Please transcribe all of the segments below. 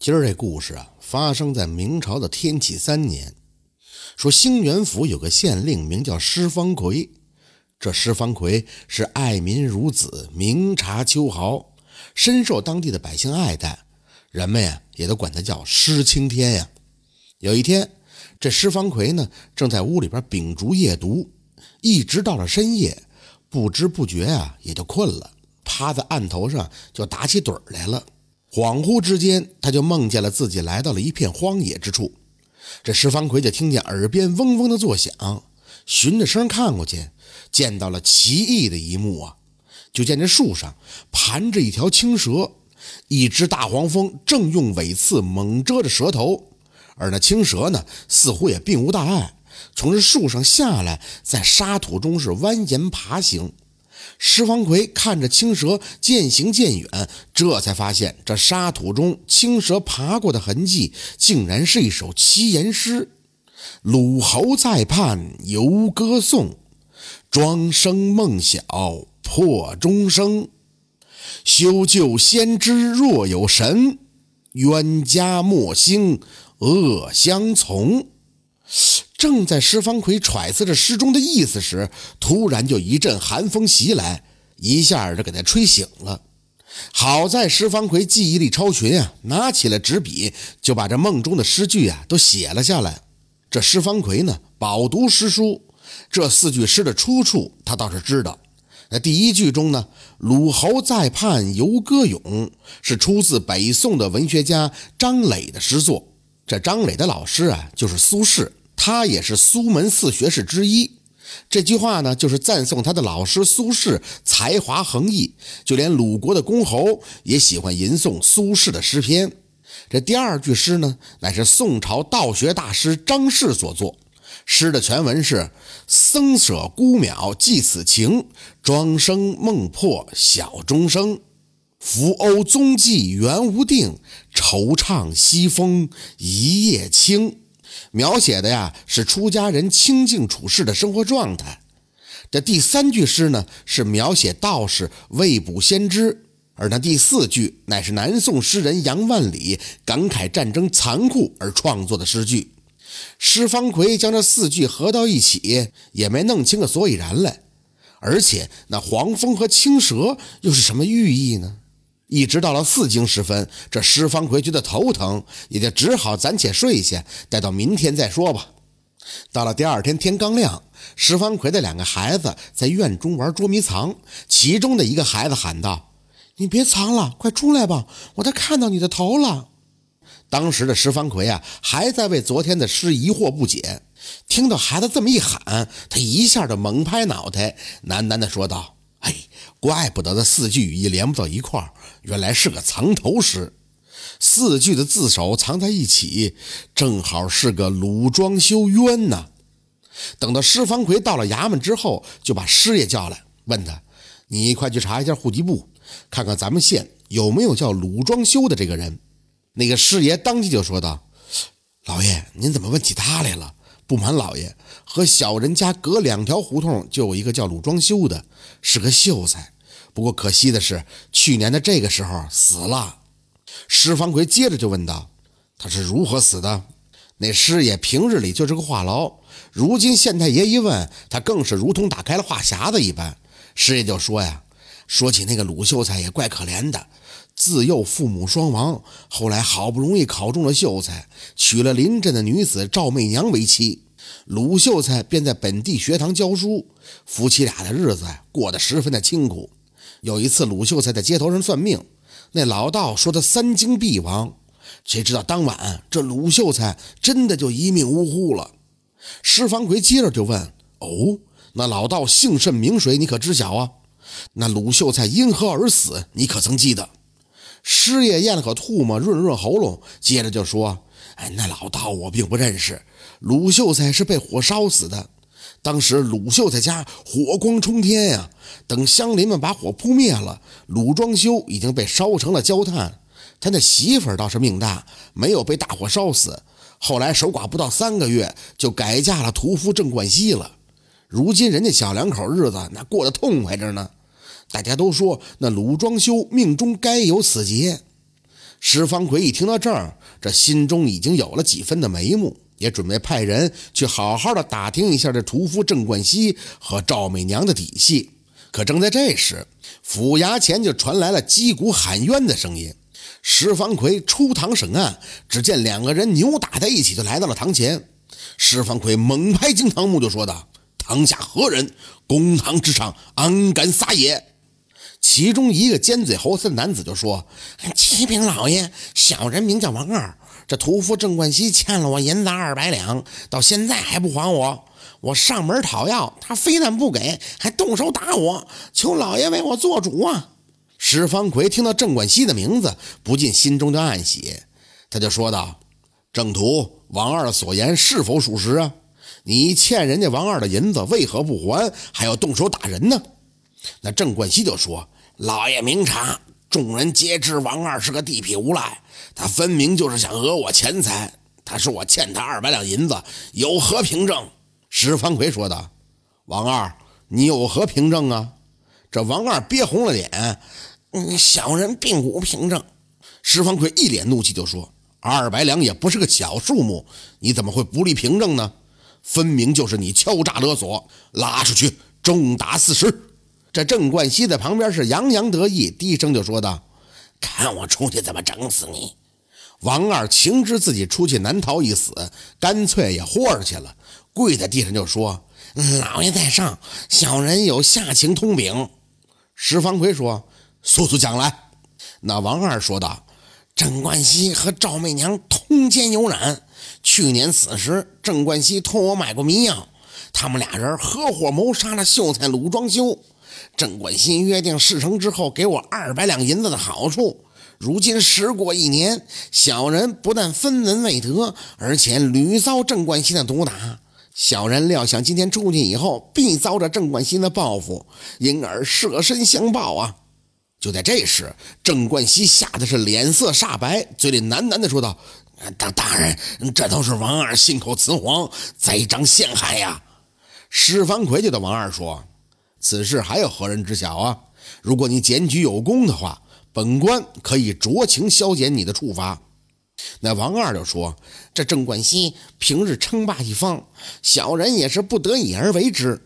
今儿这故事啊，发生在明朝的天启3年。说兴元府有个县令名叫施方奎，这施方奎是爱民如子，明察秋毫，深受当地的百姓爱戴，人们呀也都管他叫施青天呀。有一天，这施方奎呢正在屋里边秉烛夜读，一直到了深夜，不知不觉啊也就困了，趴在案头上就打起盹来了。恍惚之间，他就梦见了自己来到了一片荒野之处。这石方奎就听见耳边嗡嗡的作响，循着声看过去，见到了奇异的一幕啊！就见这树上盘着一条青蛇，一只大黄蜂正用尾刺猛蛰着蛇头，而那青蛇呢，似乎也并无大碍，从这树上下来，在沙土中是蜿蜒爬行。石方奎看着青蛇渐行渐远，这才发现这沙土中青蛇爬过的痕迹竟然是一首七言诗：鲁侯在畔游歌颂，庄生梦晓破钟声，修旧先知若有神，冤家莫兴恶相从。正在施方奎揣测着诗中的意思时，突然就一阵寒风袭来，一下就给他吹醒了。好在施方奎记忆力超群啊，拿起了纸笔，就把这梦中的诗句啊都写了下来。这施方奎呢，饱读诗书，这4句诗的出处他倒是知道。那第一句中呢，鲁侯在畔游歌咏，是出自北宋的文学家张磊的诗作。这张磊的老师啊，就是苏轼，他也是苏门四学士之一。这句话呢，就是赞颂他的老师苏轼才华横溢，就连鲁国的公侯也喜欢吟诵苏轼的诗篇。这第2句诗呢，乃是宋朝道学大师张氏所作，诗的全文是：僧舍孤杳寄此情，庄生梦破晓钟声。扶瓯踪迹原无定，惆怅西风一夜清。描写的呀是出家人清静处世的生活状态。这第3句诗呢，是描写道士未卜先知，而那第4句乃是南宋诗人杨万里感慨战争残酷而创作的诗句。施方奎将这4句合到一起，也没弄清个所以然来。而且那黄蜂和青蛇又是什么寓意呢？一直到了4更时分，这施方奎觉得头疼，也就只好暂且睡下，待到明天再说吧。到了第2天天刚亮，施方奎的2个孩子在院中玩捉迷藏，其中的一个孩子喊道：“你别藏了，快出来吧，我都看到你的头了。”当时的施方奎啊，还在为昨天的诗疑惑不解，听到孩子这么一喊，他一下就猛拍脑袋，喃喃地说道：“哎，怪不得这4句语义连不到一块儿，原来是个藏头诗。4句的字首藏在一起，正好是个鲁庄修冤呐。”等到施方奎到了衙门之后，就把师爷叫来，问他：“你快去查一下户籍簿，看看咱们县有没有叫鲁庄修的这个人。”那个师爷当即就说道：“老爷，您怎么问起他来了？不瞒老爷，和小人家隔2条胡同就有一个叫鲁庄修的，是个秀才，不过可惜的是，去年的这个时候死了。”施方奎接着就问道：“他是如何死的？”那师爷平日里就是个话痨，如今县太爷一问，他更是如同打开了话匣子一般。师爷就说呀：“说起那个鲁秀才也怪可怜的，自幼父母双亡，后来好不容易考中了秀才，娶了邻镇的女子赵媚娘为妻。鲁秀才便在本地学堂教书，夫妻俩的日子过得十分的清苦。有一次，鲁秀才在街头上算命，那老道说他3经必亡，谁知道当晚这鲁秀才真的就一命呜呼了。”施方奎接着就问：“哦，那老道姓甚名谁？你可知晓啊？那鲁秀才因何而死？你可曾记得？”师爷咽了口吐沫，润润喉咙，接着就说：“哎，那老道我并不认识，鲁秀才是被火烧死的。当时鲁秀才家火光冲天呀，等乡邻们把火扑灭了，鲁庄修已经被烧成了焦炭。他的媳妇儿倒是命大，没有被大火烧死，后来守寡不到3个月就改嫁了屠夫郑冠希了。如今人家小两口日子那过得痛快着呢，大家都说那鲁庄修命中该有此劫。”石方魁一听到这儿，这心中已经有了几分的眉目，也准备派人去好好的打听一下这屠夫郑冠希和赵美娘的底细。可正在这时，府衙前就传来了击鼓喊冤的声音。石方魁出堂审案，只见两个人扭打在一起，就来到了堂前。石方魁猛拍惊堂木，就说道：“堂下何人？公堂之上，安敢撒野？”其中一个尖嘴猴腮的男子就说：“启禀老爷，小人名叫王二，这屠夫郑冠希欠了我银子200两，到现在还不还我。我上门讨要，他非但不给，还动手打我，求老爷为我做主啊！”石方魁听到郑冠希的名字，不禁心中就暗喜，他就说道：“郑屠，王二所言是否属实啊？你欠人家王二的银子，为何不还，还要动手打人呢？”那郑冠希就说：“老爷明察，众人皆知王二是个地痞无赖，他分明就是想讹我钱财。他说我欠他200两银子，有何凭证？”石方魁说道：“王二，你有何凭证啊？”这王二憋红了脸：“小人并无凭证。”石方魁一脸怒气就说：“200两也不是个小数目，你怎么会不立凭证呢？分明就是你敲诈勒索，拉出去重打40。”这郑冠希在旁边是洋洋得意，低声就说道：“看我出去怎么整死你！”王二情知自己出去难逃一死，干脆也豁出去了，跪在地上就说：“老爷在上，小人有下情通禀。”石方魁说：“速速讲来。”那王二说道：“郑冠希和赵媚娘通奸有染，去年死时，郑冠希托我买过迷药，他们俩人合伙谋杀了秀才鲁装修。郑冠希约定事成之后给我200两银子的好处，如今时过1年，小人不但分文未得，而且屡遭郑冠希的毒打。小人料想今天出去以后必遭着郑冠希的报复，因而舍身相报啊！”就在这时，郑冠希吓得是脸色煞白，嘴里喃喃地说道：“大人，这都是王二信口雌黄，栽赃陷害呀！”石方魁就对王二说：“此事还有何人知晓啊？如果你检举有功的话，本官可以酌情削减你的处罚。”那王二就说：“这郑冠希平日称霸一方，小人也是不得已而为之。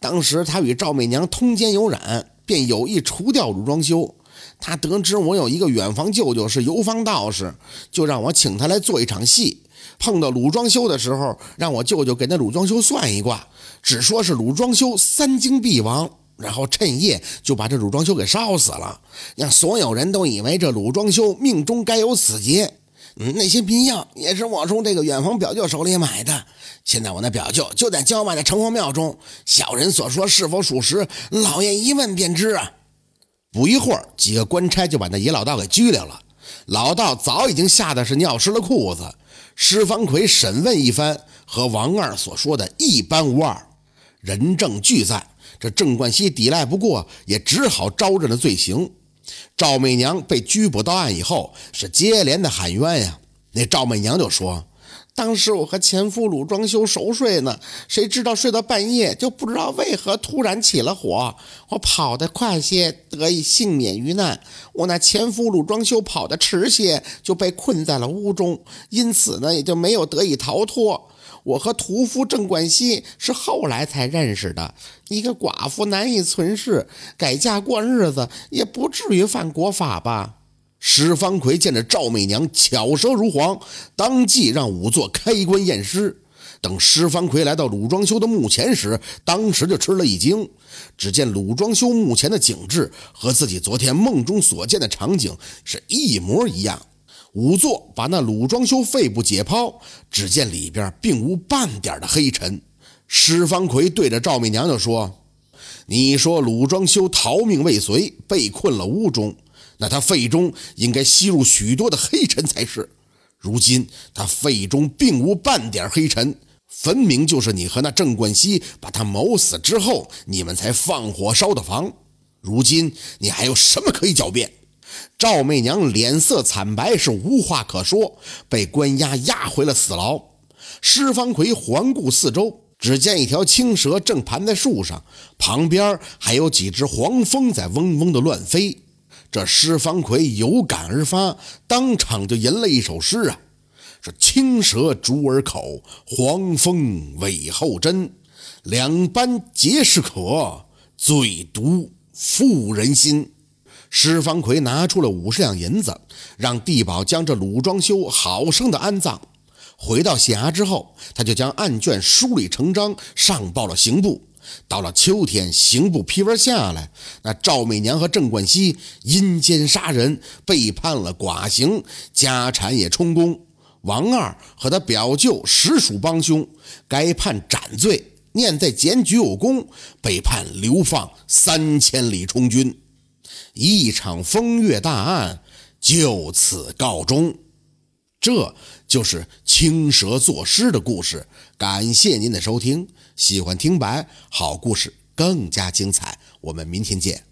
当时他与赵媚娘通奸有染，便有意除掉鲁装修。他得知我有一个远房舅舅是游方道士，就让我请他来做一场戏。碰到鲁装修的时候，让我舅舅给那鲁装修算一卦，只说是鲁装修三经必亡，然后趁夜就把这鲁装修给烧死了，让所有人都以为这鲁装修命中该有死劫。那些迷药也是我从这个远房表舅手里买的，现在我那表舅就在郊外的城隍庙中，小人所说是否属实，老爷一问便知啊！”不一会儿，几个官差就把那野老道给拘留了。老道早已经吓得是尿湿了裤子。石方魁审问一番，和王二所说的一般无二，人证俱在。这郑冠希抵赖不过，也只好招认了罪行。赵媚娘被拘捕到案以后，是接连的喊冤呀。那赵媚娘就说：“当时我和前夫鲁装修熟睡呢，谁知道睡到半夜，就不知道为何突然起了火。我跑得快些，得以幸免于难。我那前夫鲁装修跑得迟些，就被困在了屋中，因此呢，也就没有得以逃脱。我和屠夫郑冠希是后来才认识的，一个寡妇难以存世，改嫁过日子也不至于犯国法吧。”石方魁见着赵媚娘巧舌如簧，当即让仵作开棺验尸。等石方魁来到鲁装修的墓前时，当时就吃了一惊，只见鲁装修墓前的景致和自己昨天梦中所见的场景是一模一样。仵作把那鲁装修肺部解剖，只见里边并无半点的黑尘。石方魁对着赵媚娘就说：“你说鲁装修逃命未遂，被困了屋中，那他肺中应该吸入许多的黑尘才是。如今他肺中并无半点黑尘，分明就是你和那郑冠希把他谋死之后，你们才放火烧的房。如今你还有什么可以狡辩？”赵媚娘脸色惨白，是无话可说，被关押押回了死牢。石方魁环顾四周，只见一条青蛇正盘在树上，旁边还有几只黄蜂在嗡嗡的乱飞。这施方奎有感而发，当场就吟了一首诗啊，是青蛇逐耳口，黄蜂尾后针，两般皆是可，最毒妇人心。施方奎拿出了50两银子，让地保将这鲁装修好生的安葬。回到县衙之后，他就将案卷梳理成章，上报了刑部。到了秋天，刑部批文下来，那赵美娘和郑冠希阴间杀人，被判了剐刑，家产也充公。王二和他表舅实属帮凶，该判斩罪，念在检举有功，被判流放3000里充军。一场风月大案就此告终。这就是青蛇作诗的故事，感谢您的收听，喜欢听白，好故事更加精彩，我们明天见。